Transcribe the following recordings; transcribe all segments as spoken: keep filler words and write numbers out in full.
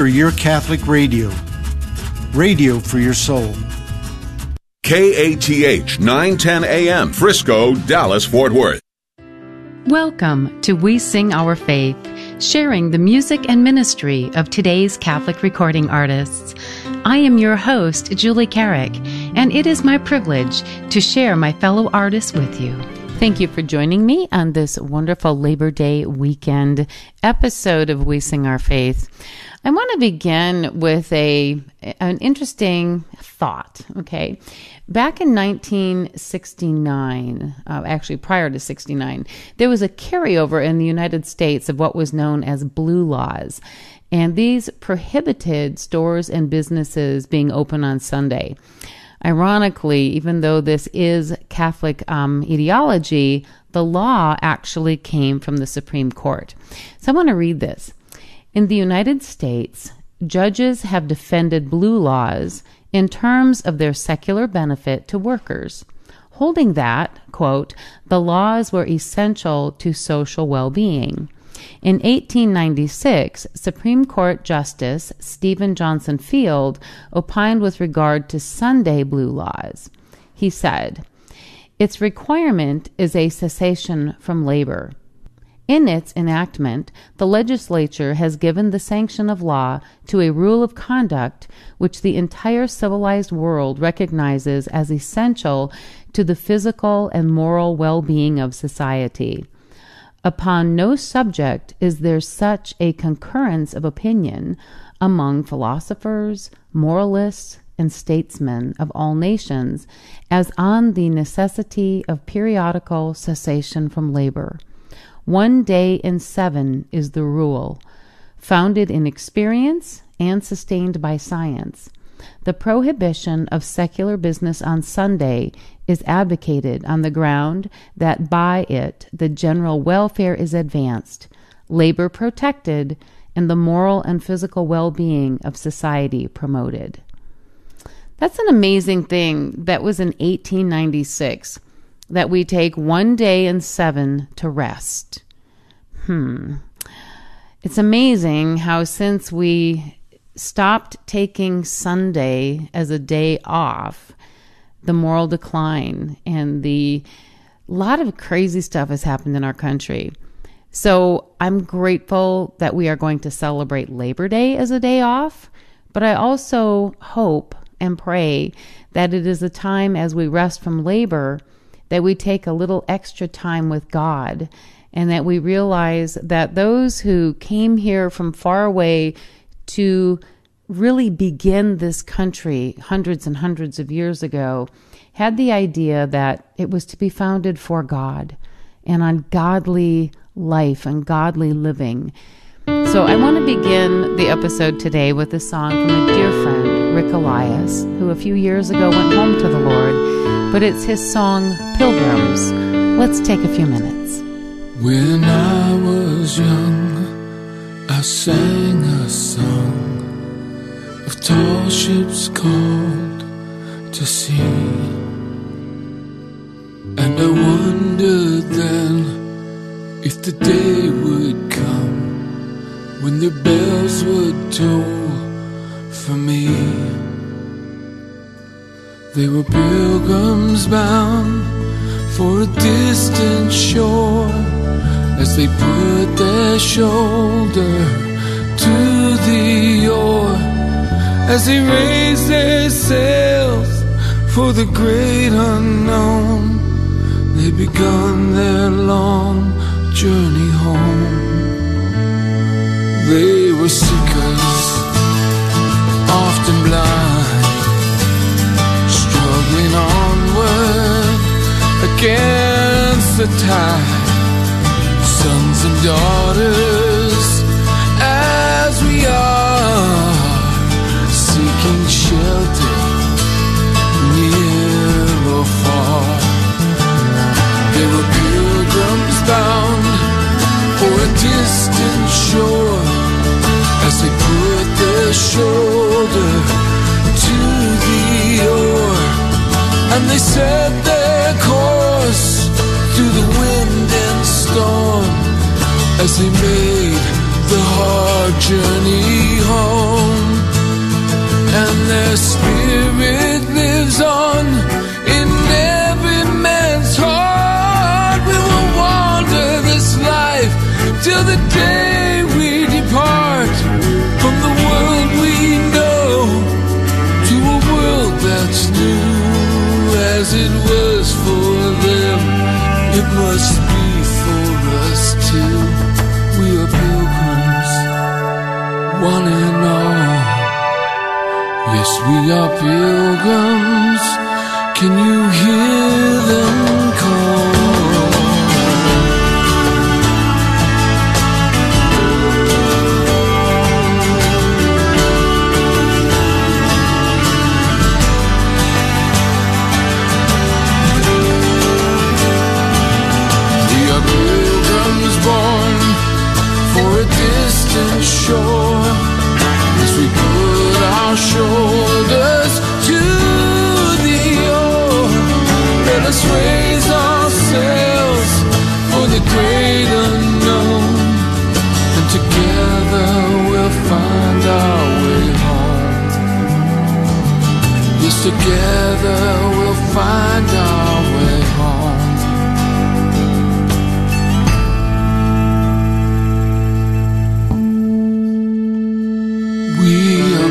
For your Catholic radio, radio for your soul. K A T H nine ten A M, Frisco, Dallas, Fort Worth. Welcome to We Sing Our Faith, sharing the music and ministry of today's Catholic recording artists. I am your host, Julie Carrick, and it is my privilege to share my fellow artists with you. Thank you for joining me on this wonderful Labor Day weekend episode of We Sing Our Faith. I want to begin with a an interesting thought, okay? Back in nineteen sixty-nine, uh, actually prior to sixty-nine, there was a carryover in the United States of what was known as blue laws. And these prohibited stores and businesses being open on Sunday. Ironically, even though this is Catholic um, ideology, the law actually came from the Supreme Court. So I want to read this. In the United States, judges have defended blue laws in terms of their secular benefit to workers, holding that, quote, the laws were essential to social well-being. In eighteen ninety-six, Supreme Court Justice Stephen Johnson Field opined with regard to Sunday blue laws. He said, its requirement is a cessation from labor. In its enactment, the legislature has given the sanction of law to a rule of conduct which the entire civilized world recognizes as essential to the physical and moral well-being of society. Upon no subject is there such a concurrence of opinion among philosophers, moralists, and statesmen of all nations as on the necessity of periodical cessation from labor. One day in seven is the rule, founded in experience and sustained by science. The prohibition of secular business on Sunday is advocated on the ground that by it the general welfare is advanced, labor protected, and the moral and physical well-being of society promoted. That's an amazing thing. That was in eighteen ninety-six. That we take one day in seven to rest. Hmm. It's amazing how since we stopped taking Sunday as a day off, the moral decline and the lot of crazy stuff has happened in our country. So I'm grateful that we are going to celebrate Labor Day as a day off, but I also hope and pray that it is a time as we rest from labor that we take a little extra time with God, and that we realize that those who came here from far away to really begin this country hundreds and hundreds of years ago had the idea that it was to be founded for God and on godly life and godly living. So I want to begin the episode today with a song from a dear friend, Rick Elias, who a few years ago went home to the Lord. But it's his song, Pilgrims. Let's take a few minutes. When I was young, I sang a song of tall ships called to sea. And I wondered then if the day would come when the bells would toll for me. They were pilgrims bound for a distant shore as they put their shoulder to the oar, as they raised their sails for the great unknown. They begun their long journey home. They were seekers, often blind, onward against the tide, sons and daughters as we are, seeking shelter near or far. There were pilgrims bound for a distant shore as they put their shoulder to the oar, and they set their course through the wind and storm as they made the hard journey home. on. Yes, we are pilgrims. Can you hear them call? Together we'll find our way home. We are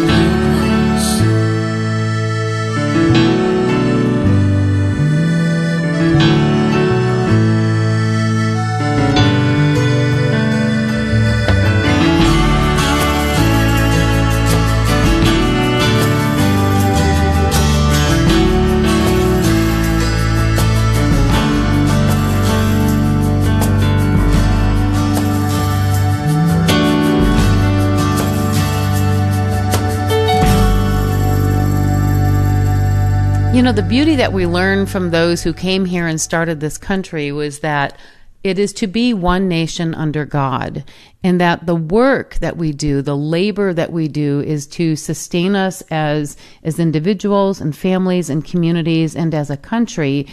You know, the beauty that we learned from those who came here and started this country was that it is to be one nation under God, and that the work that we do, the labor that we do, is to sustain us as as individuals and families and communities and as a country.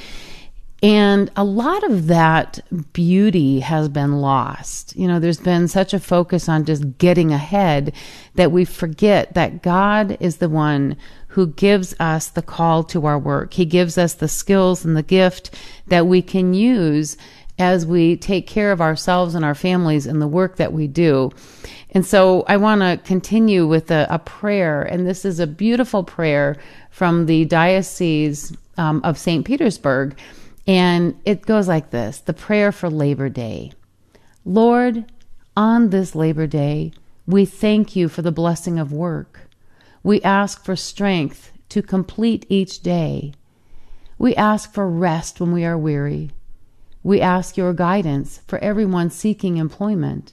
And a lot of that beauty has been lost. You know, there's been such a focus on just getting ahead that we forget that God is the one who gives us the call to our work. He gives us the skills and the gift that we can use as we take care of ourselves and our families and the work that we do. And so I want to continue with a, a prayer, and this is a beautiful prayer from the Diocese um, of Saint Petersburg. And it goes like this, the prayer for Labor Day. Lord, on this Labor Day, we thank you for the blessing of work. We ask for strength to complete each day. We ask for rest when we are weary. We ask your guidance for everyone seeking employment.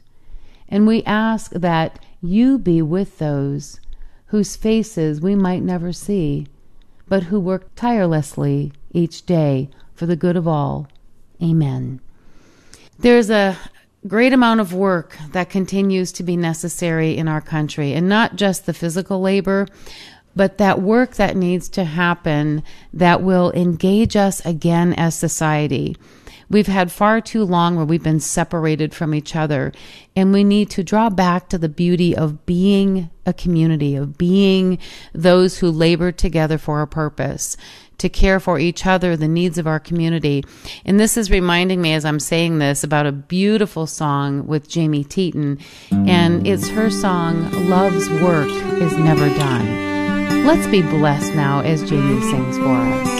And we ask that you be with those whose faces we might never see, but who work tirelessly each day for the good of all. Amen. There's a great amount of work that continues to be necessary in our country, and not just the physical labor, but that work that needs to happen that will engage us again as society. We've had far too long where we've been separated from each other, and we need to draw back to the beauty of being a community, of being those who labor together for a purpose, to care for each other, the needs of our community. And this is reminding me as I'm saying this about a beautiful song with Jamie Teaton, and it's her song, Love's Work Is Never Done. Let's be blessed now as Jamie sings for us.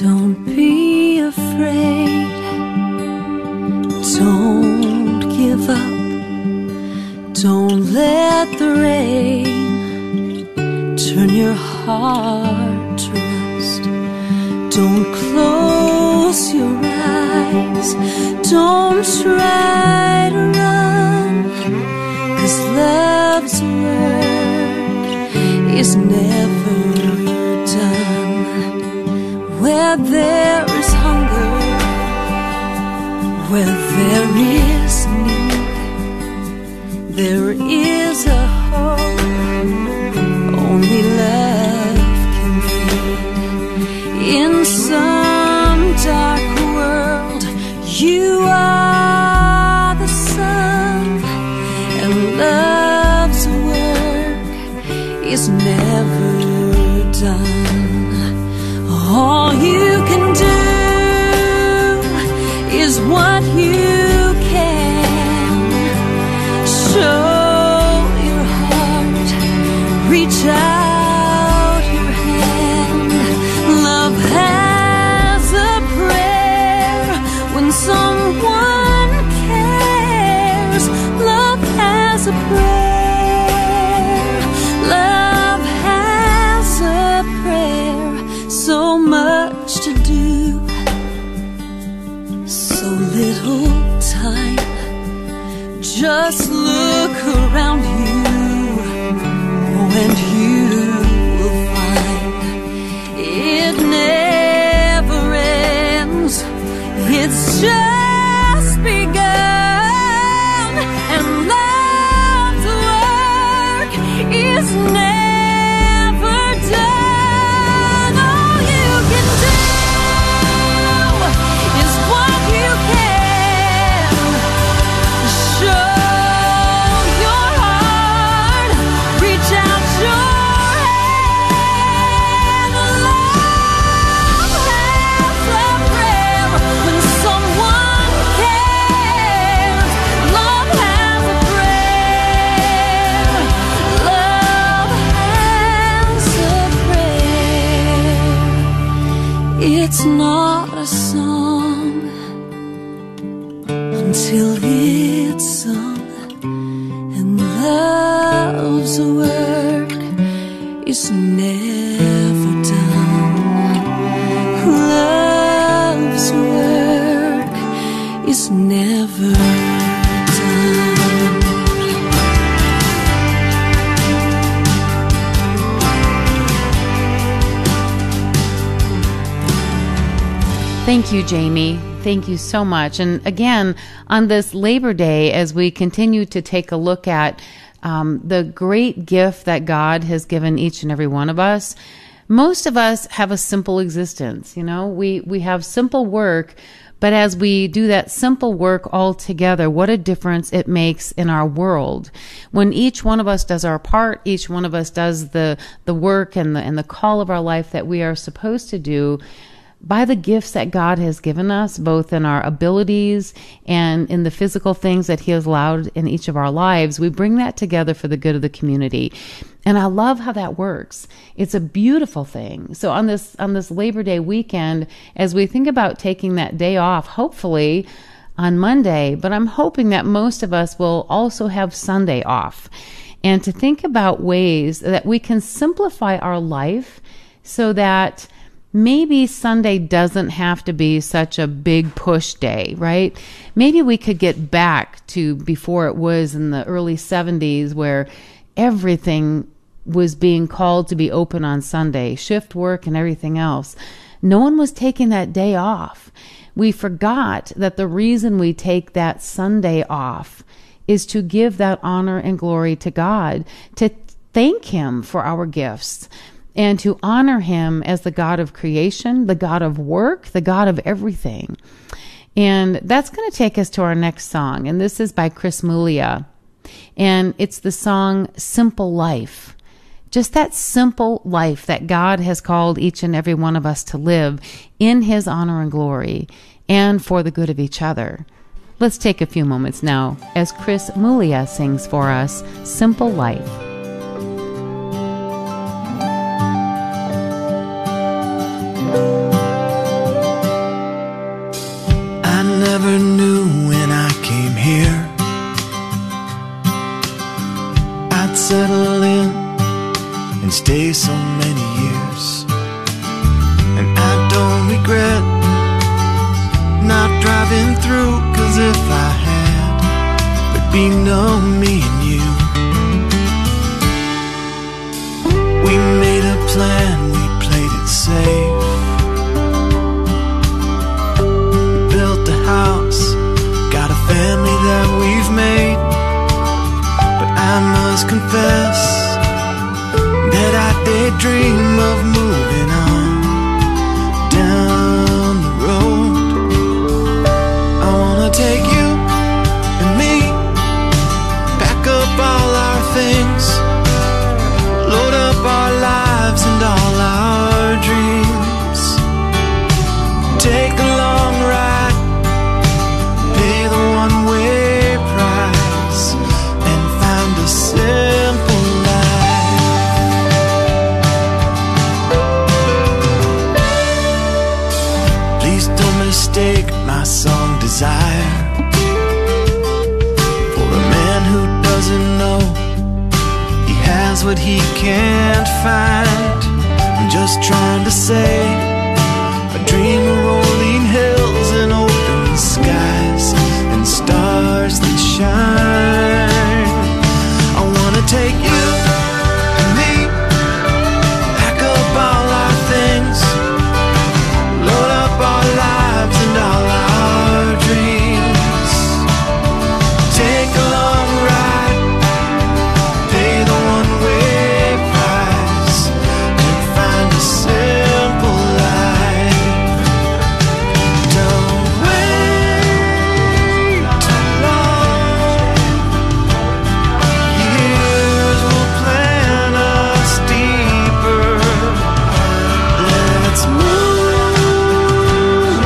Don't be afraid, don't give up, don't let the rain turn your heart to rust. Don't close your eyes, don't try to run, 'cause love's work is never done. Where there is hunger, where there is need, there is a hope only love can feed. In some dark world, you are the sun, and love's work is never done. All you can do is what you show has a prayer. Love has a prayer. So much to do, so little time. Just look around you, oh, and you will find it never ends. It's just it's not a song until it's sung, and love's work is never done. Love's work is never done. Thank you, Jamie. Thank you so much. And again, on this Labor Day, as we continue to take a look at um, the great gift that God has given each and every one of us, most of us have a simple existence. You know, we, we have simple work, but as we do that simple work all together, what a difference it makes in our world. When each one of us does our part, each one of us does the, the work and the, and the call of our life that we are supposed to do, by the gifts that God has given us, both in our abilities and in the physical things that he has allowed in each of our lives, we bring that together for the good of the community. And I love how that works. It's a beautiful thing. So on this, on this Labor Day weekend, as we think about taking that day off, hopefully on Monday, but I'm hoping that most of us will also have Sunday off, and to think about ways that we can simplify our life so that maybe Sunday doesn't have to be such a big push day, right? Maybe we could get back to before it was in the early seventies, where everything was being called to be open on Sunday, shift work and everything else. No one was taking that day off. We forgot that the reason we take that Sunday off is to give that honor and glory to God, to thank him for our gifts, and to honor him as the God of creation, the God of work, the God of everything. And that's going to take us to our next song. And this is by Chris Muglia. And it's the song Simple Life. Just that simple life that God has called each and every one of us to live in his honor and glory and for the good of each other. Let's take a few moments now as Chris Muglia sings for us Simple Life. Never knew when I came here I'd settle in and stay so many years, and I don't regret not driving through, 'cause if I had, there'd be no me and you. We made a plan, we played it safe, house, got a family that we've made. But I must confess that I daydream of moving on down the road. I wanna take you and me, pack up all our things, load up our lives and all our dreams, take a long ride, simple life. what he can't find. I'm just trying to say I dream of rolling hills and open skies and stars that shine. I want to take you and me, pack up all our things, load up our lives and all our dreams. Take a long ride, pay the one-way price, and find a simple life. Don't wait too long, years will plant us deeper. Let's move along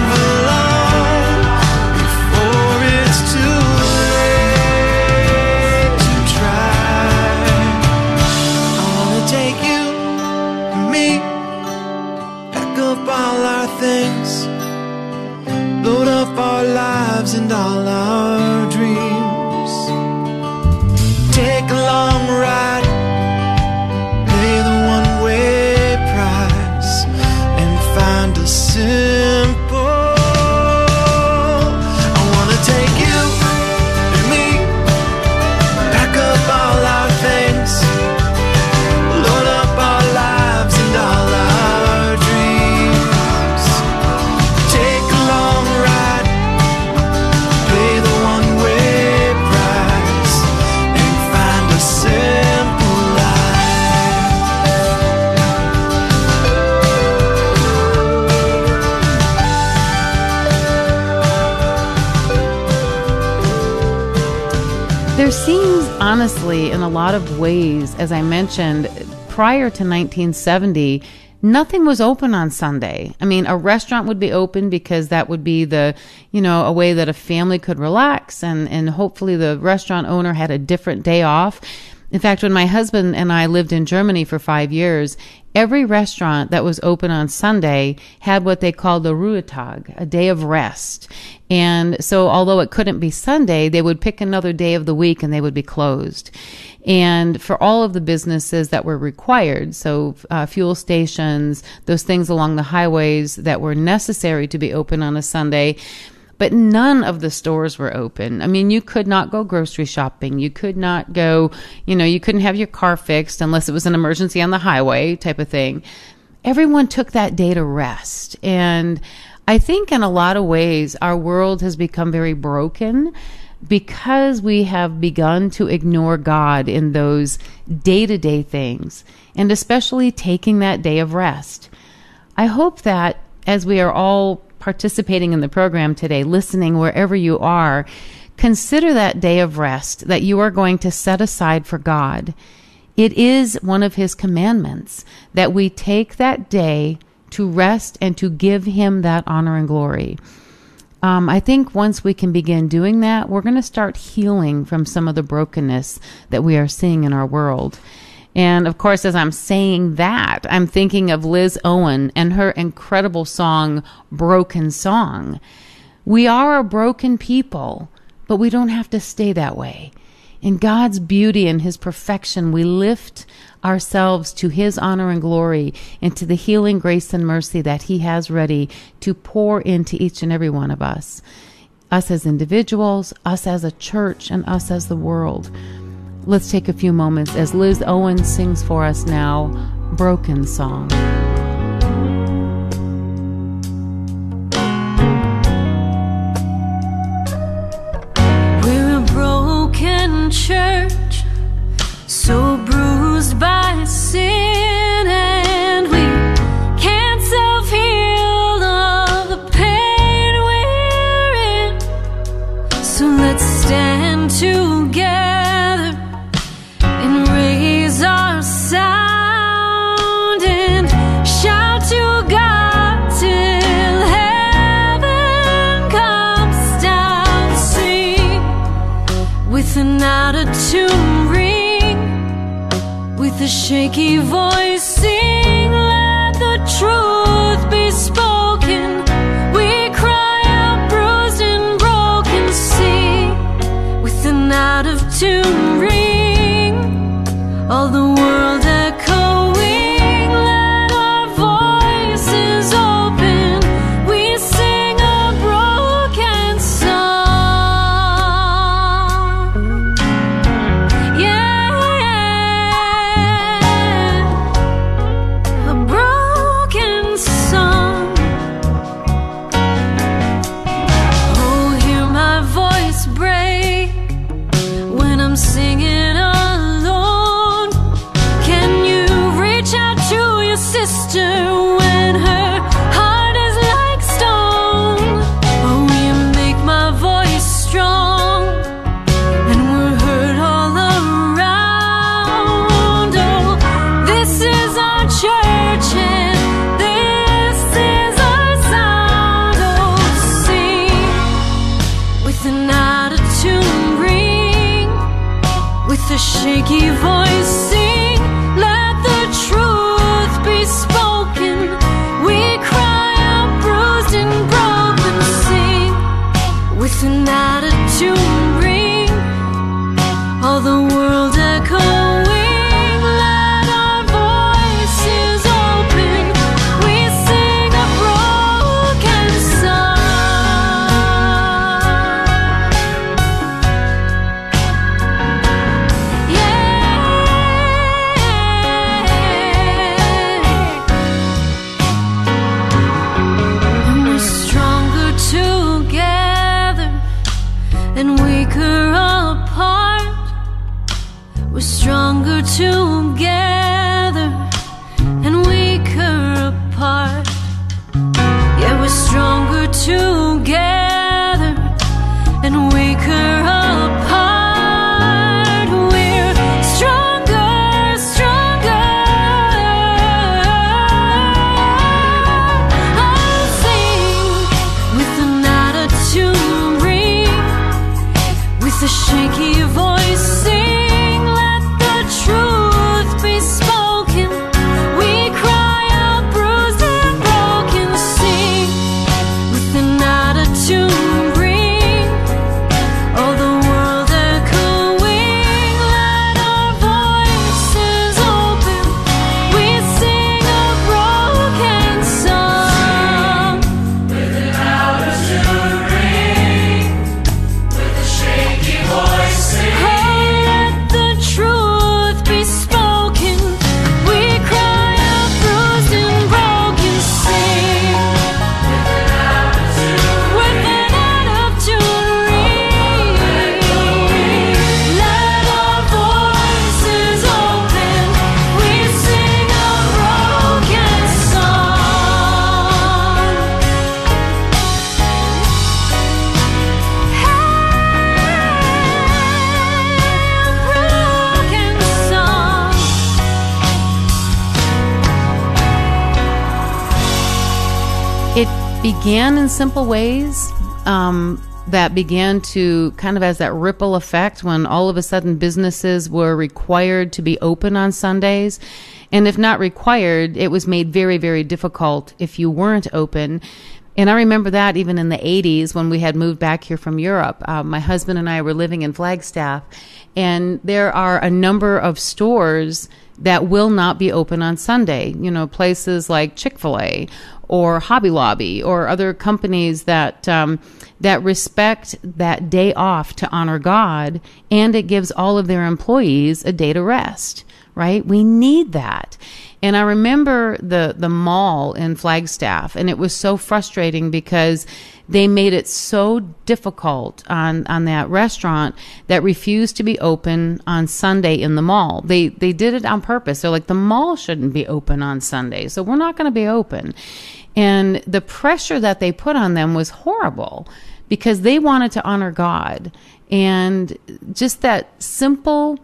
before it's too late to try. I wanna take you and me, pack up all our things, load up our lives and all our dreams. Take a long ride, pay the one-way price, and find a simple. I wanna take you and me, pack up all our things, load up our lives and all our dreams. Take a long ride, pay the one-way price, and find a simple life. There seems, honestly, in a lot of ways, as I mentioned, prior to nineteen seventy, nothing was open on Sunday. I mean, a restaurant would be open because that would be the, you know, a way that a family could relax, and, and hopefully the restaurant owner had a different day off. In fact, when my husband and I lived in Germany for five years, every restaurant that was open on Sunday had what they called the Ruhetag, a day of rest. And so although it couldn't be Sunday, they would pick another day of the week and they would be closed. And for all of the businesses that were required, so uh, fuel stations, those things along the highways that were necessary to be open on a Sunday, but none of the stores were open. I mean, you could not go grocery shopping. You could not go, you know, you couldn't have your car fixed unless it was an emergency on the highway type of thing. Everyone took that day to rest. And I think in a lot of ways, our world has become very broken because we have begun to ignore God in those day-to-day things, and especially taking that day of rest. I hope that as we are all participating in the program today, listening wherever you are, consider that day of rest that you are going to set aside for God. It is one of His commandments that we take that day to rest and to give Him that honor and glory. Um, I think once we can begin doing that, we're going to start healing from some of the brokenness that we are seeing in our world. And of course, as I'm saying that, I'm thinking of Liz Owen and her incredible song, Broken Song. We are a broken people, but we don't have to stay that way. In God's beauty and His perfection, we lift ourselves to His honor and glory and to the healing grace and mercy that He has ready to pour into each and every one of us, us as individuals, us as a church, and us as the world. Let's take a few moments as Liz Owen sings for us now, Broken Song. We're a broken church, so bruised by sin, and we can't self-heal all the pain we're in. So let's stand together with an out-of-tune ring, with a shaky voice sing, let the truth be spoken. We cry out bruised and broken, see, with an out-of-tune ring, all the world a shaky voice sing, let the truth be spoken. We cry out bruised and broken, sing with an attitude ring, all the world echoing, let our voices open. We sing a broken song. Yeah. And we're stronger together and weaker apart. We're stronger together and weaker apart. Yeah, we're stronger together and weaker apart. We're stronger, stronger. I'll sing with an attitude ring, with a shaky voice sing, let the truth be spoken. We cry out bruised and broken, sing with an attitude ring, all the world echoing, let our voices open. We sing a broken song. With an attitude ring, with a shaky voice sing, oh, let the truth be spoken. We cry out bruised and broken, sing with an attitude ring, let our voices open. We sing a broken song. Broken song. It began in simple ways um, that began to kind of as that ripple effect when all of a sudden businesses were required to be open on Sundays. And if not required, it was made very, very difficult if you weren't open. And I remember that even in the eighties when we had moved back here from Europe. Uh, my husband and I were living in Flagstaff, and there are a number of stores that will not be open on Sunday. You know, places like Chick-fil-A or Hobby Lobby or other companies that um, that respect that day off to honor God, and it gives all of their employees a day to rest, right? We need that. And I remember the, the mall in Flagstaff, and it was so frustrating because they made it so difficult on, on that restaurant that refused to be open on Sunday in the mall. They, they did it on purpose. They're like, the mall shouldn't be open on Sunday, so we're not going to be open. And the pressure that they put on them was horrible because they wanted to honor God. And just that simple,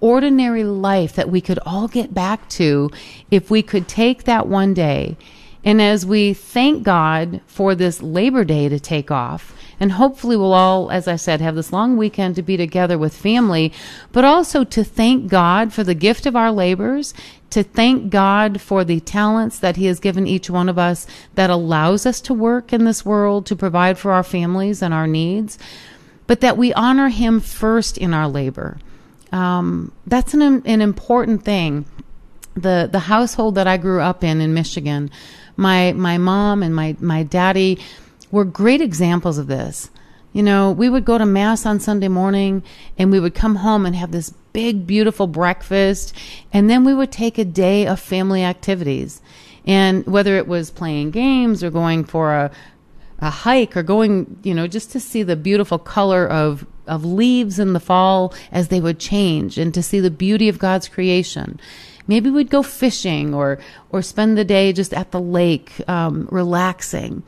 ordinary life that we could all get back to if we could take that one day. And as we thank God for this Labor Day to take off, and hopefully we'll all, as I said, have this long weekend to be together with family, but also to thank God for the gift of our labors, to thank God for the talents that he has given each one of us that allows us to work in this world to provide for our families and our needs, but that we honor him first in our labor. Um, that's an, an important thing. The, the household that I grew up in, in Michigan, my, my mom and my, my daddy were great examples of this. You know, we would go to mass on Sunday morning and we would come home and have this big, beautiful breakfast. And then we would take a day of family activities. And whether it was playing games or going for a, a hike or going, you know, just to see the beautiful color of of leaves in the fall as they would change and to see the beauty of God's creation. Maybe we'd go fishing or or spend the day just at the lake, um, relaxing.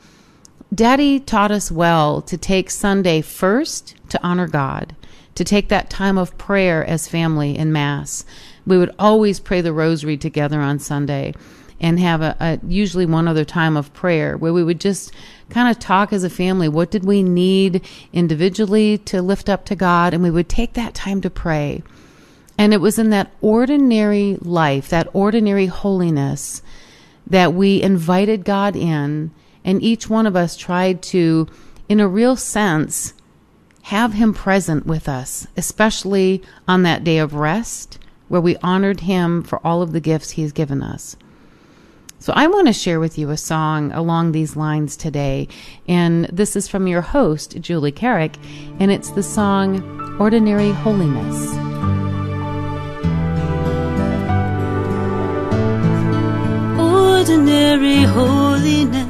Daddy taught us well to take Sunday first to honor God, to take that time of prayer as family in Mass. We would always pray the rosary together on Sunday and have a, a usually one other time of prayer where we would just kind of talk as a family. What did we need individually to lift up to God? And we would take that time to pray. And it was in that ordinary life, that ordinary holiness, that we invited God in, and each one of us tried to, in a real sense, have him present with us, especially on that day of rest where we honored him for all of the gifts he has given us. So I want to share with you a song along these lines today, and this is from your host, Julie Carrick, and it's the song Ordinary Holiness. Ordinary holiness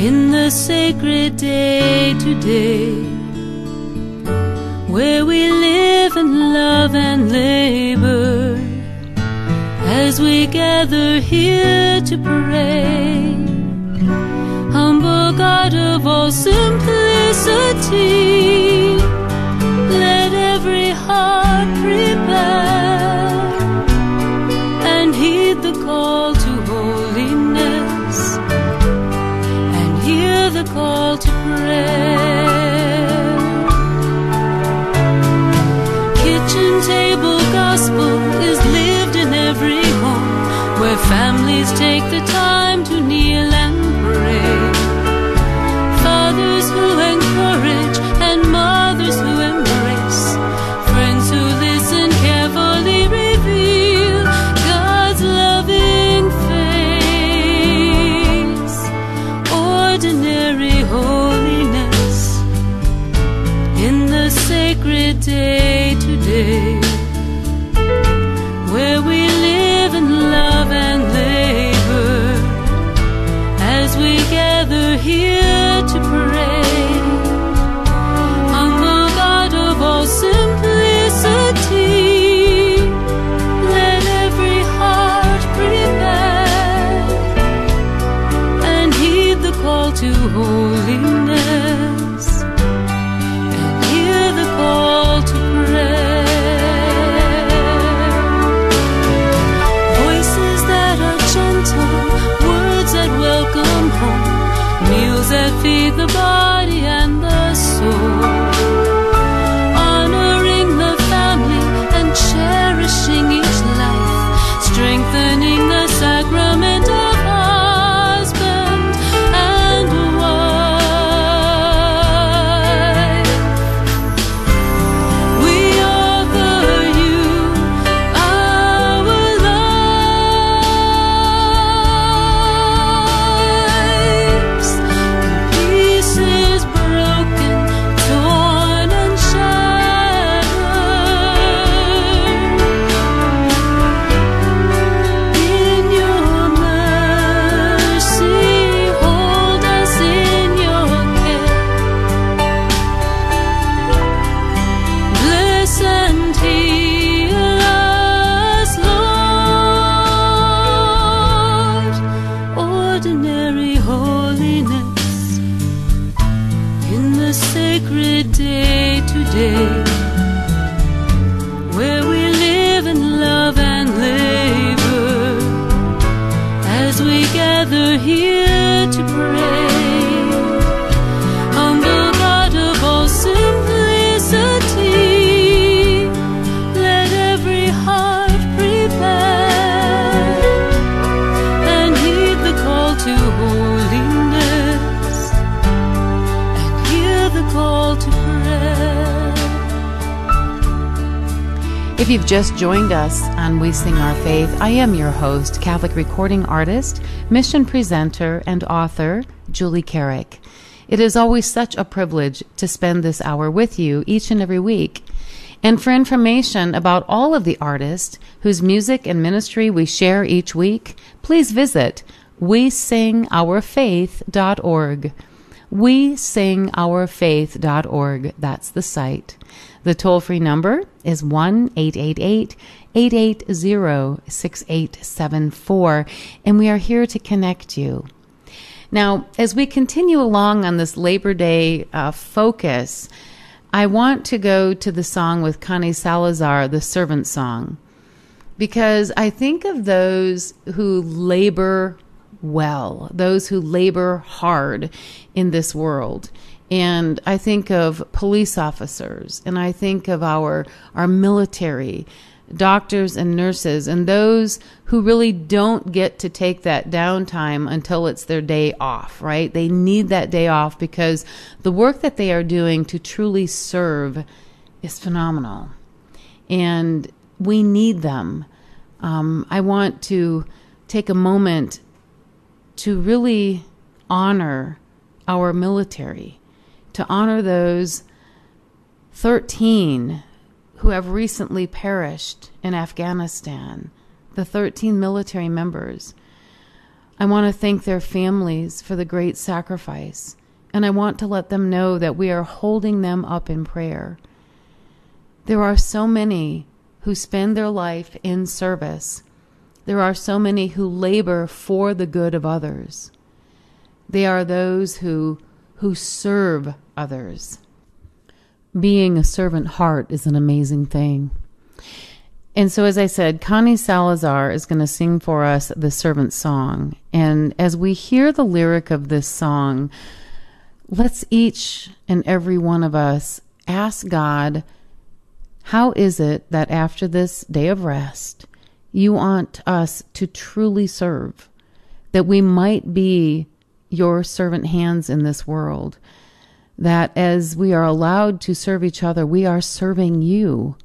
in the sacred day today, where we live and love and labor, as we gather here to pray. Humble God of all simplicity, let every heart prepare and heed the call to holiness, and hear the call to prayer. Kitchen table gospel is lived in every home, where families take the time to kneel and pray. Fathers who encourage and mothers who embrace, friends who listen carefully reveal God's loving face. Ordinary holiness in the sacred day today, where we live and love and labor, as we gather here to pray. Humble God of all simplicity, that feed the body and the soul, honoring the family and cherishing each life, strengthening the sacrament of husband and wife. We offer you our life. If you've just joined us on We Sing Our Faith, I am your host, Catholic recording artist, mission presenter, and author, Julie Carrick. It is always such a privilege to spend this hour with you each and every week. And for information about all of the artists whose music and ministry we share each week, please visit We Sing Our Faith dot org. We Sing Our Faith dot org. That's the site. The toll-free number is one eight eight eight, eight eight zero, six eight seven four, and we are here to connect you. Now, as we continue along on this Labor Day uh, focus, I want to go to the song with Connie Salazar, the Servant Song, because I think of those who labor well, those who labor hard in this world. And I think of police officers, and I think of our our military, doctors and nurses, and those who really don't get to take that downtime until it's their day off, right? They need that day off because the work that they are doing to truly serve is phenomenal. And we need them. Um, I want to take a moment to really honor our military, to honor those thirteen who have recently perished in Afghanistan, the thirteen military members. I want to thank their families for the great sacrifice, and I want to let them know that we are holding them up in prayer. There are so many who spend their life in service. There are so many who labor for the good of others. They are those who who serve others. Being a servant heart is an amazing thing. And so, as I said, Connie Salazar is going to sing for us the Servant Song. And as we hear the lyric of this song, let's each and every one of us ask God, how is it that after this day of rest, you want us to truly serve, that we might be your servant hands in this world, that as we are allowed to serve each other, we are serving you.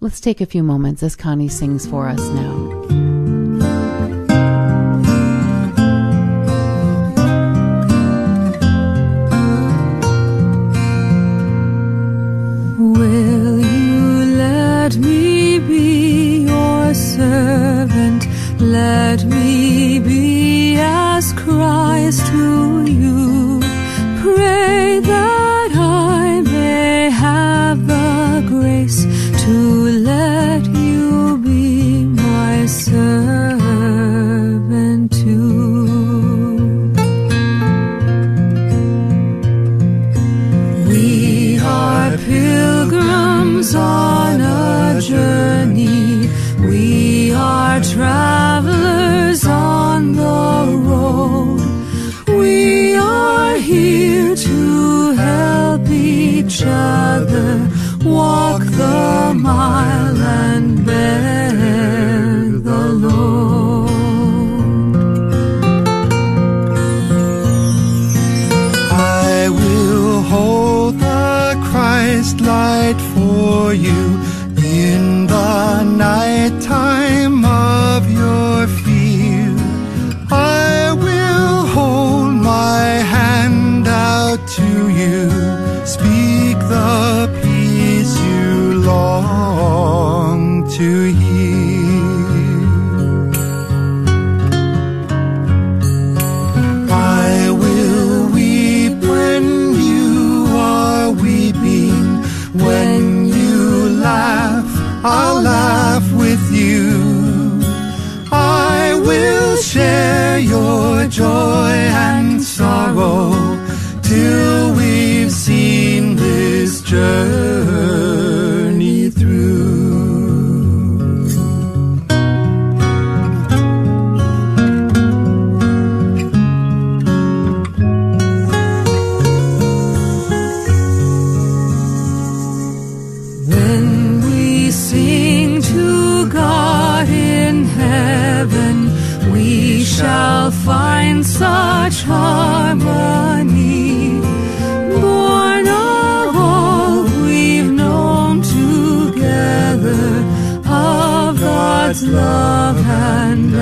Let's take a few moments as Connie sings for us now. Will you let me be your servant? Let me be as Christ to you. Pray that I may have the grace to let you be my servant too. We are pilgrims on a journey. We are travelers on the road. We are here to help each other walk the mile and bear the load. I will hold the Christ light for you in the night time of your fear. I will hold my hand out to you, speak the peace you long to hear. I will weep when you are weeping, when you laugh, I'll laugh with you. I will share your joy and sorrow till we've seen this journey through. When we sing to God in heaven, we shall find such harmony. Born of all we've known together, of God's love and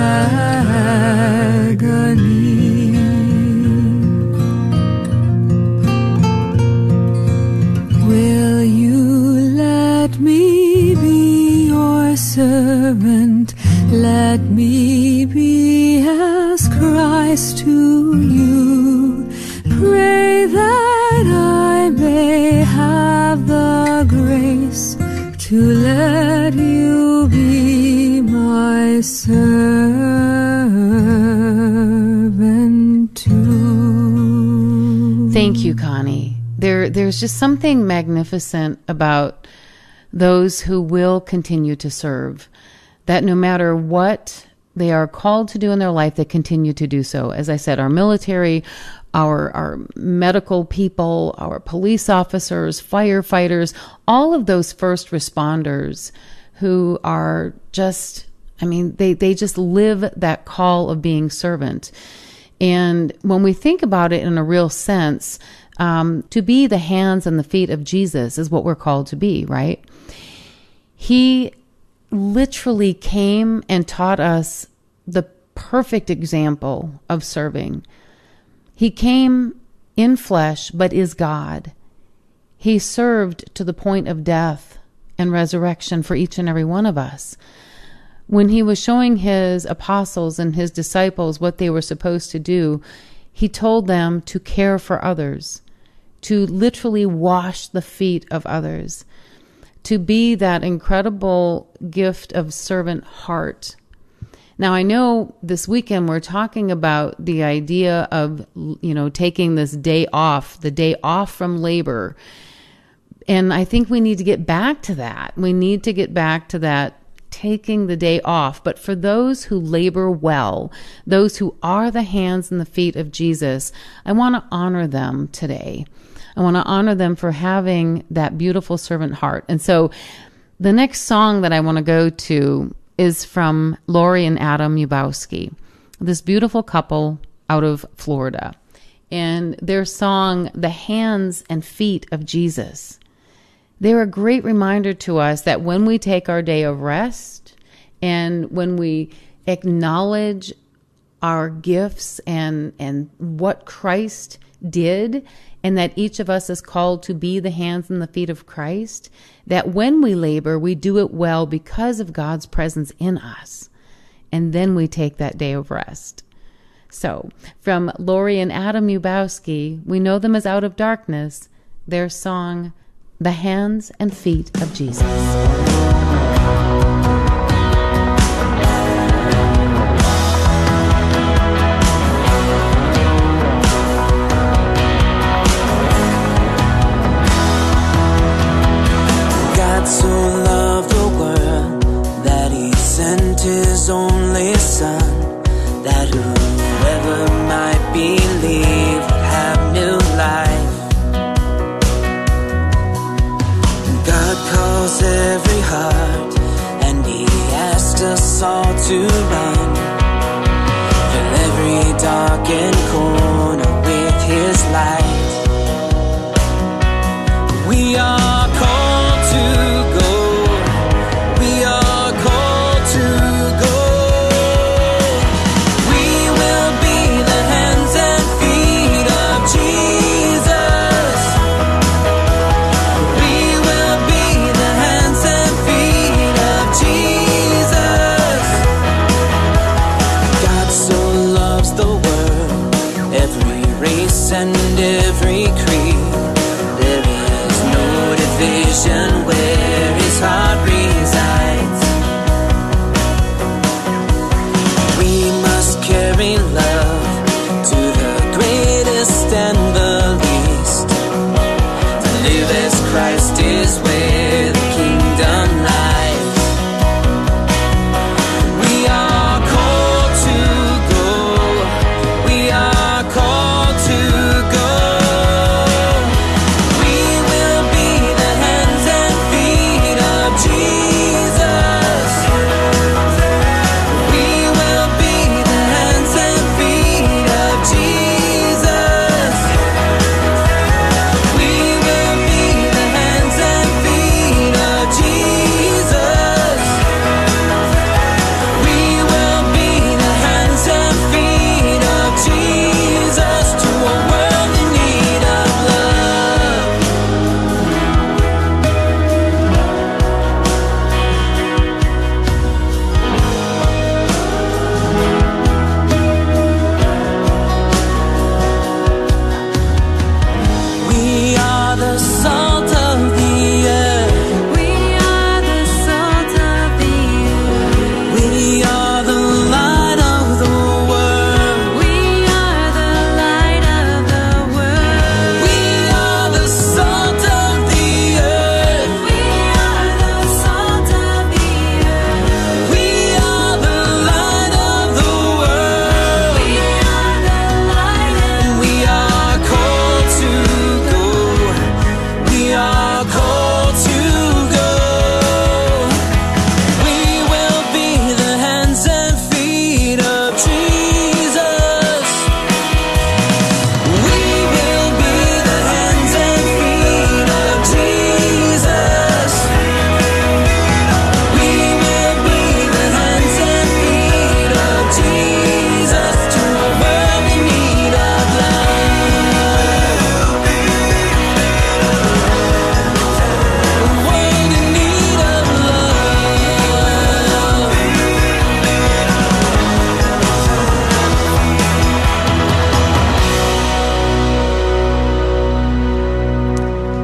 agony. Will you let me be your servant? Let me be as Christ to you. Pray that I may have the grace to let you be my servant too. Thank you, Connie. There, there's just something magnificent about those who will continue to serve, that no matter what they are called to do in their life, they continue to do so. As I said, our military, our, our medical people, our police officers, firefighters, all of those first responders who are just, I mean, they, they just live that call of being servant. And when we think about it in a real sense, um, to be the hands and the feet of Jesus is what we're called to be, right? He literally came and taught us the perfect example of serving. He came in flesh, but is God. He served to the point of death and resurrection for each and every one of us. When he was showing his apostles and his disciples what they were supposed to do, he told them to care for others, to literally wash the feet of others, to be that incredible gift of servant heart. Now, I know this weekend we're talking about the idea of, you know, taking this day off, the day off from labor. And I think we need to get back to that. We need to get back to that, taking the day off. But for those who labor well, those who are the hands and the feet of Jesus, I want to honor them today. I want to honor them for having that beautiful servant heart. And so the next song that I want to go to is from Lori and Adam Ubowski, this beautiful couple out of Florida, and their song, The Hands and Feet of Jesus. They're a great reminder to us that when we take our day of rest and when we acknowledge our gifts and, and what Christ did, and that each of us is called to be the hands and the feet of Christ, that when we labor, we do it well because of God's presence in us. And then we take that day of rest. So from Lori and Adam Ubowski, we know them as Out of Darkness, their song, The Hands and Feet of Jesus. God so loved the world that he sent his only Son, that whoever might believe would have new life. Calls every heart, and he asked us all to run, fill every darkened corner with his light. We are called to go, we are called to go. We will be the hands and feet of Jesus. And every creed, there is no division where his heart resides. We must carry love to the greatest and the least. To live as Christ is where the kingdom lies.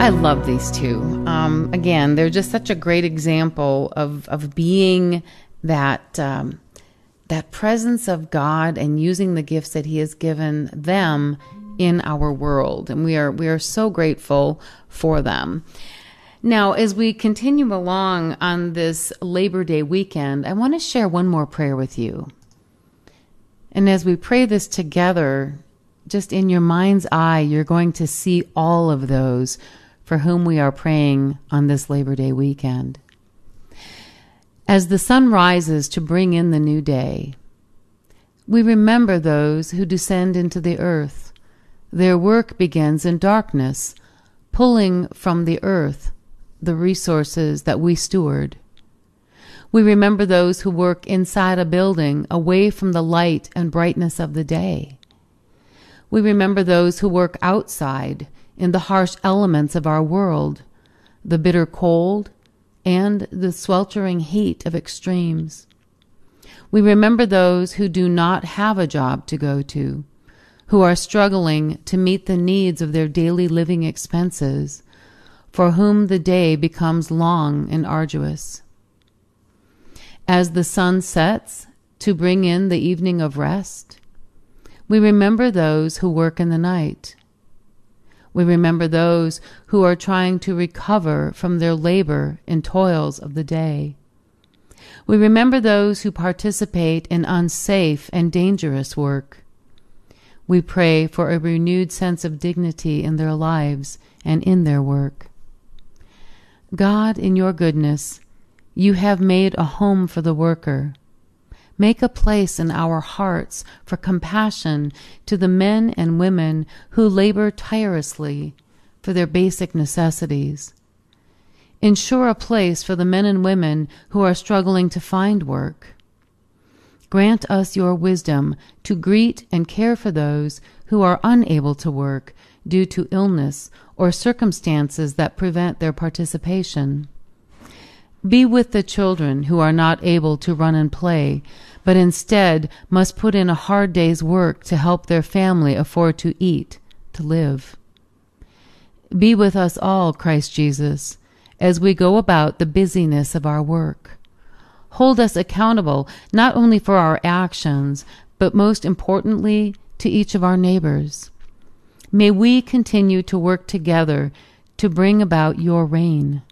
I love these two. Um, again, they're just such a great example of, of being that um, that presence of God and using the gifts that He has given them in our world. And we are we are so grateful for them. Now, as we continue along on this Labor Day weekend, I want to share one more prayer with you. And as we pray this together, just in your mind's eye, you're going to see all of those for whom we are praying on this Labor Day weekend. As the sun rises to bring in the new day, we remember those who descend into the earth. Their work begins in darkness, pulling from the earth the resources that we steward. We remember those who work inside a building, away from the light and brightness of the day. We remember those who work outside, in the harsh elements of our world, the bitter cold and the sweltering heat of extremes. We remember those who do not have a job to go to, who are struggling to meet the needs of their daily living expenses, for whom the day becomes long and arduous. As the sun sets to bring in the evening of rest, we remember those who work in the night. We remember those who are trying to recover from their labor and toils of the day. We remember those who participate in unsafe and dangerous work. We pray for a renewed sense of dignity in their lives and in their work. God, in your goodness, you have made a home for the worker. Make a place in our hearts for compassion to the men and women who labor tirelessly for their basic necessities. Ensure a place for the men and women who are struggling to find work. Grant us your wisdom to greet and care for those who are unable to work due to illness or circumstances that prevent their participation. Be with the children who are not able to run and play, but instead must put in a hard day's work to help their family afford to eat, to live. Be with us all, Christ Jesus, as we go about the busyness of our work. Hold us accountable not only for our actions, but most importantly, to each of our neighbors. May we continue to work together to bring about your reign.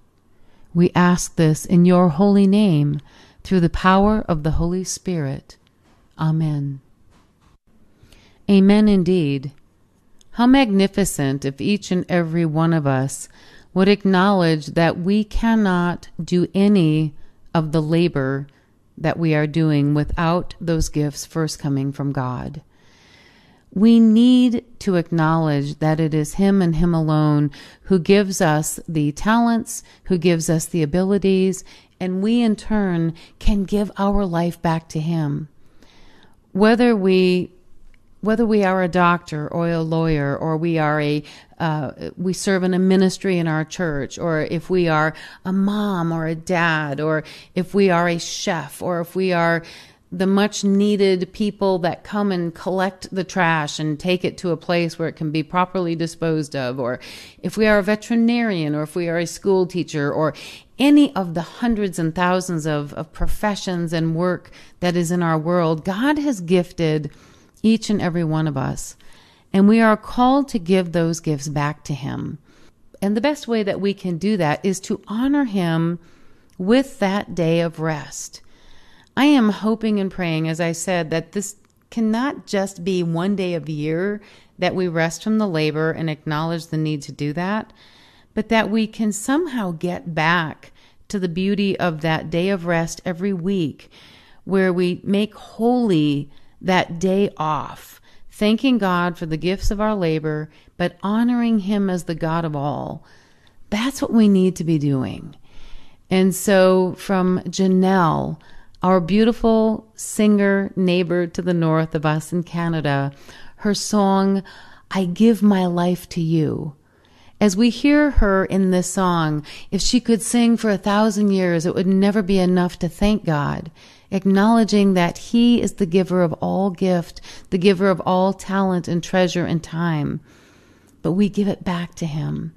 We ask this in your holy name, through the power of the Holy Spirit. Amen. Amen indeed. How magnificent if each and every one of us would acknowledge that we cannot do any of the labor that we are doing without those gifts first coming from God. We need to acknowledge that it is Him and Him alone who gives us the talents, who gives us the abilities, and we in turn can give our life back to Him. Whether we whether we are a doctor or a lawyer, or we are a uh, we serve in a ministry in our church, or if we are a mom or a dad, or if we are a chef, or if we are the much-needed people that come and collect the trash and take it to a place where it can be properly disposed of, or if we are a veterinarian, or if we are a school teacher, or any of the hundreds and thousands of, of professions and work that is in our world, God has gifted each and every one of us, and we are called to give those gifts back to Him. And the best way that we can do that is to honor Him with that day of rest. I am hoping and praying, as I said, that this cannot just be one day of the year that we rest from the labor and acknowledge the need to do that, but that we can somehow get back to the beauty of that day of rest every week, where we make holy that day off, thanking God for the gifts of our labor, but honoring Him as the God of all. That's what we need to be doing. And so from Janelle, our beautiful singer neighbor to the north of us in Canada, her song, I Give My Life to You. As we hear her in this song, if she could sing for a thousand years, it would never be enough to thank God, acknowledging that He is the giver of all gift, the giver of all talent and treasure and time. But we give it back to Him.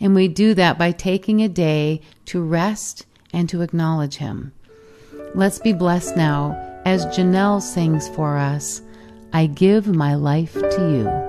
And we do that by taking a day to rest and to acknowledge him. Let's be blessed now as Janelle sings for us, I Give My Life to You.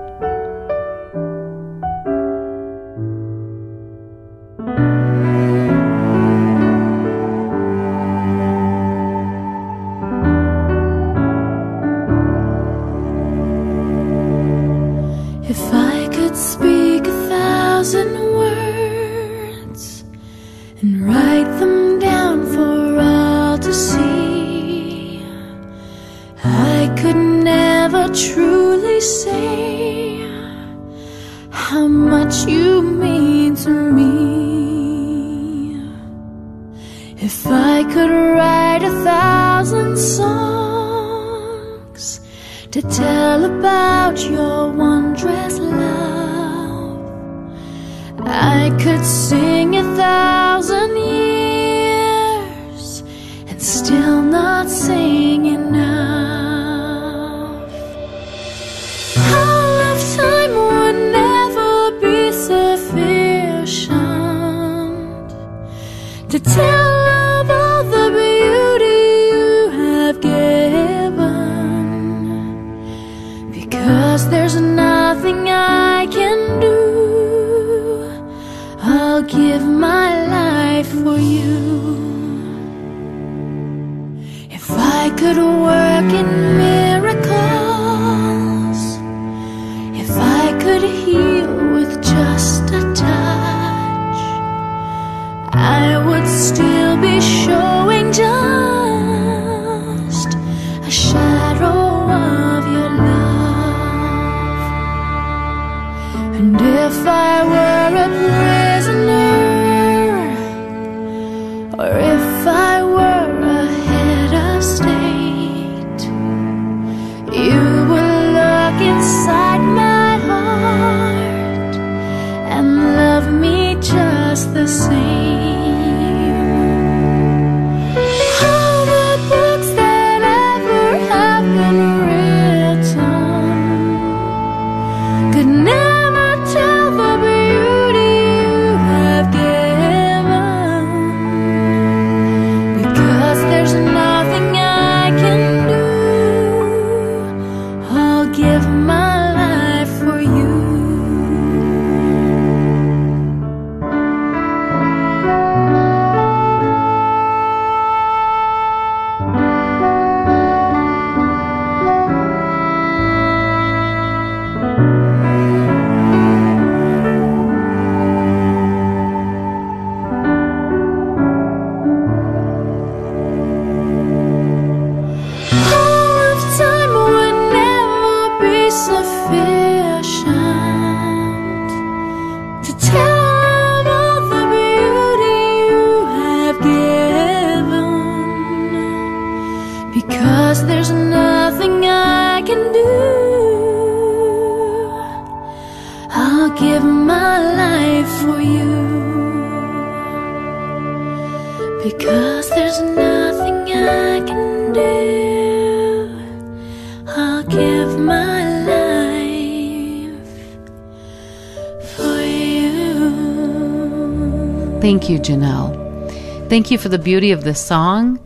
Thank you, Janelle. Thank you for the beauty of the song.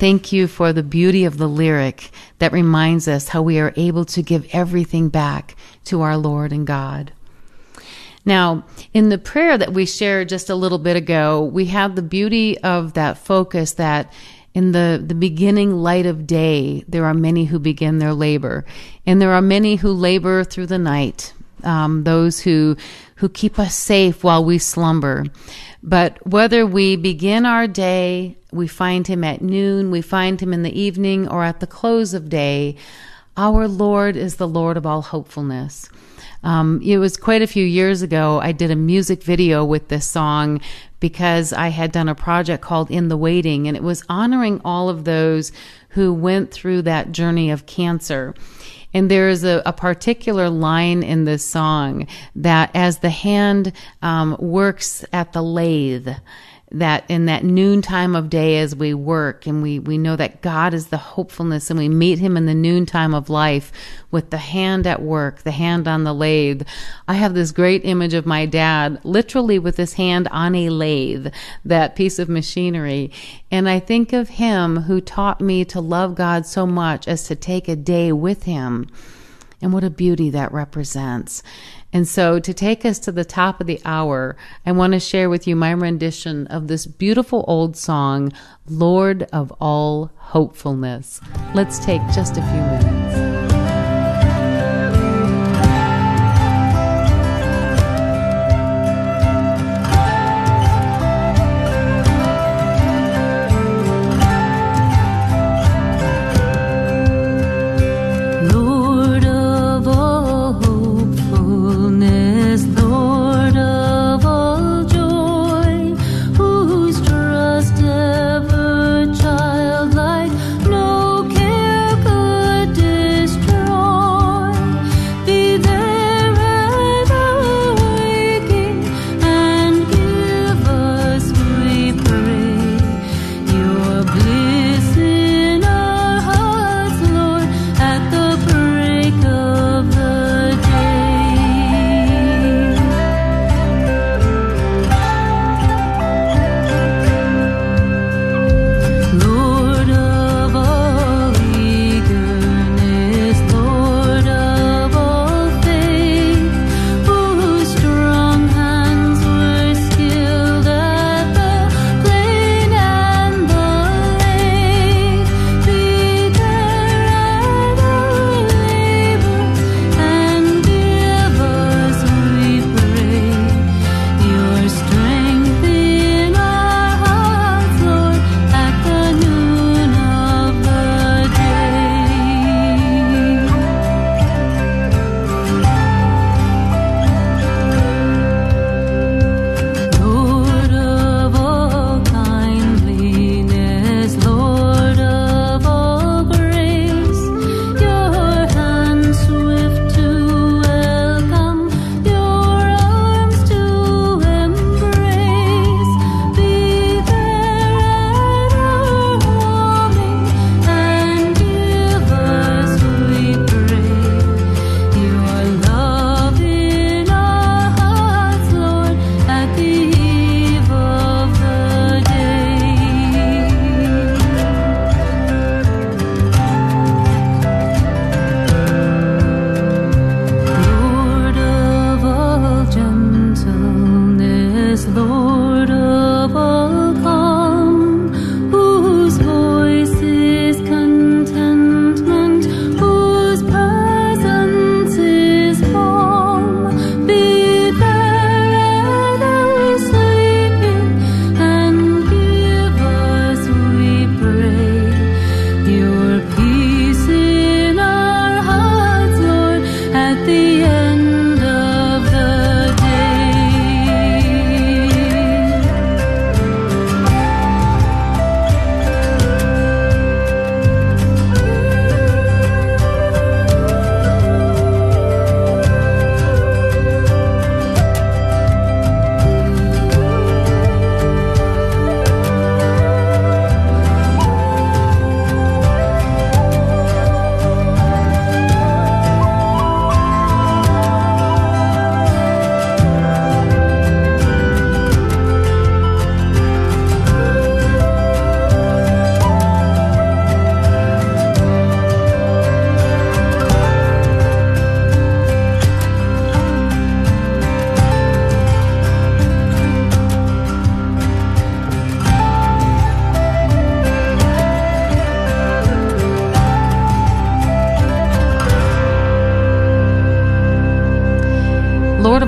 Thank you for the beauty of the lyric that reminds us how we are able to give everything back to our Lord and God. Now, in the prayer that we shared just a little bit ago, we have the beauty of that focus that in the, the beginning light of day, there are many who begin their labor, and there are many who labor through the night, um, those who who keep us safe while we slumber. But whether we begin our day, we find him at noon, we find him in the evening, or at the close of day, our Lord is the Lord of all hopefulness. Um, it was quite a few years ago, I did a music video with this song because I had done a project called In the Waiting, and it was honoring all of those who went through that journey of cancer. And there is a, a particular line in this song that as the hand um, works at the lathe, that in that noon time of day as we work, and we, we know that God is the hopefulness, and we meet him in the noon time of life with the hand at work, the hand on the lathe. I have this great image of my dad literally with his hand on a lathe, that piece of machinery. And I think of him who taught me to love God so much as to take a day with him. And what a beauty that represents. And so to take us to the top of the hour, I want to share with you my rendition of this beautiful old song, Lord of All Hopefulness. Let's take just a few minutes.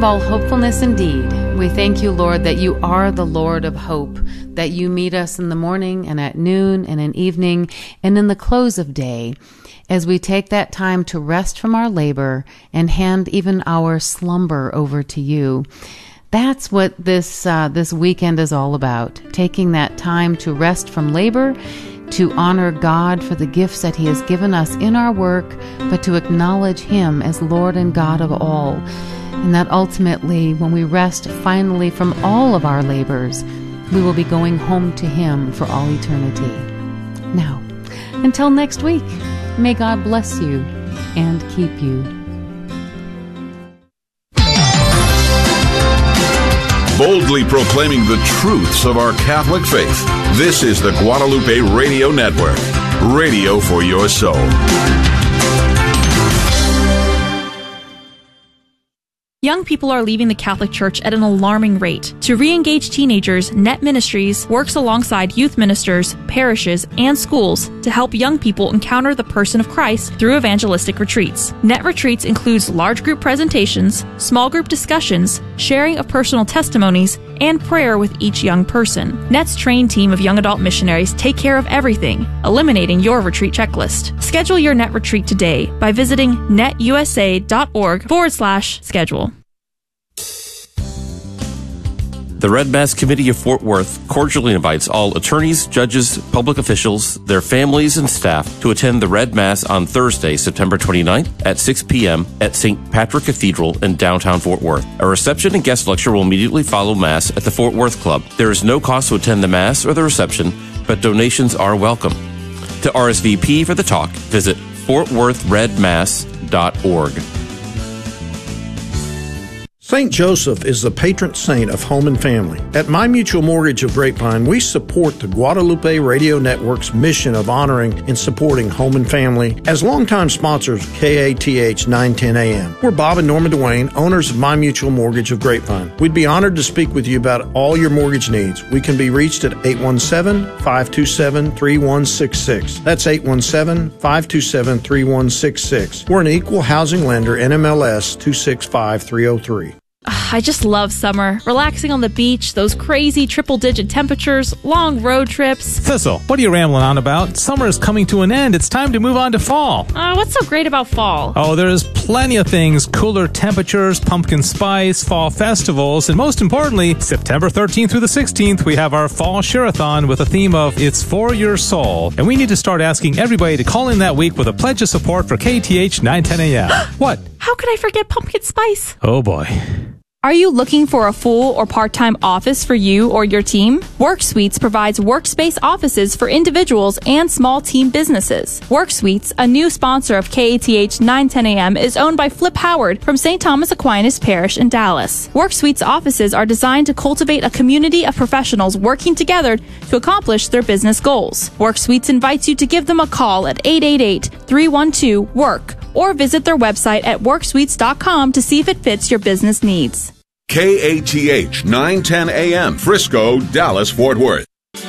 All hopefulness indeed. We thank you, Lord, that you are the Lord of hope, that you meet us in the morning and at noon and in evening and in the close of day, as we take that time to rest from our labor and hand even our slumber over to you. That's what this uh, this weekend is all about, taking that time to rest from labor, to honor God for the gifts that he has given us in our work, but to acknowledge him as Lord and God of all. And that ultimately, when we rest finally from all of our labors, We will be going home to Him for all eternity. Now, until next week, may God bless you and keep you. Boldly proclaiming the truths of our Catholic faith, this is the Guadalupe Radio Network, radio for your soul. Young people are leaving the Catholic Church at an alarming rate. To re-engage teenagers, N E T Ministries works alongside youth ministers, parishes, and schools to help young people encounter the person of Christ through evangelistic retreats. N E T Retreats includes large group presentations, small group discussions, sharing of personal testimonies, and prayer with each young person. N E T's trained team of young adult missionaries take care of everything, eliminating your retreat checklist. Schedule your N E T Retreat today by visiting netusa.org forward slash schedule. The Red Mass Committee of Fort Worth cordially invites all attorneys, judges, public officials, their families, and staff to attend the Red Mass on Thursday, September twenty-ninth at six p.m. at Saint Patrick Cathedral in downtown Fort Worth. A reception and guest lecture will immediately follow Mass at the Fort Worth Club. There is no cost to attend the Mass or the reception, but donations are welcome. To R S V P for the talk, visit fort worth red mass dot org. Saint Joseph is the patron saint of home and family. At My Mutual Mortgage of Grapevine, we support the Guadalupe Radio Network's mission of honoring and supporting home and family as longtime sponsors of K A T H nine ten A M. We're Bob and Norma DeWayne, owners of My Mutual Mortgage of Grapevine. We'd be honored to speak with you about all your mortgage needs. We can be reached at eight one seven, five two seven, three one six six. That's eight one seven, five two seven, three one six six. We're an equal housing lender, N M L S two six five three oh three. I just love summer. Relaxing on the beach, those crazy triple-digit temperatures, long road trips. Thistle, what are you rambling on about? Summer is coming to an end. It's time to move on to fall. Uh, what's so great about fall? Oh, there's plenty of things. Cooler temperatures, pumpkin spice, fall festivals, and most importantly, September thirteenth through the sixteenth, we have our Fall Share-a-thon with a theme of It's For Your Soul. And we need to start asking everybody to call in that week with a pledge of support for K A T H nine ten a.m. What? How could I forget pumpkin spice? Oh, boy. Are you looking for a full or part-time office for you or your team? WorkSuites provides workspace offices for individuals and small team businesses. WorkSuites, a new sponsor of K A T H nine ten a.m., is owned by Flip Howard from Saint Thomas Aquinas Parish in Dallas. WorkSuites offices are designed to cultivate a community of professionals working together to accomplish their business goals. WorkSuites invites you to give them a call at eight eight eight, three one two, W O R K. Or visit their website at work suites dot com to see if it fits your business needs. K A T H nine ten A M, Frisco, Dallas, Fort Worth.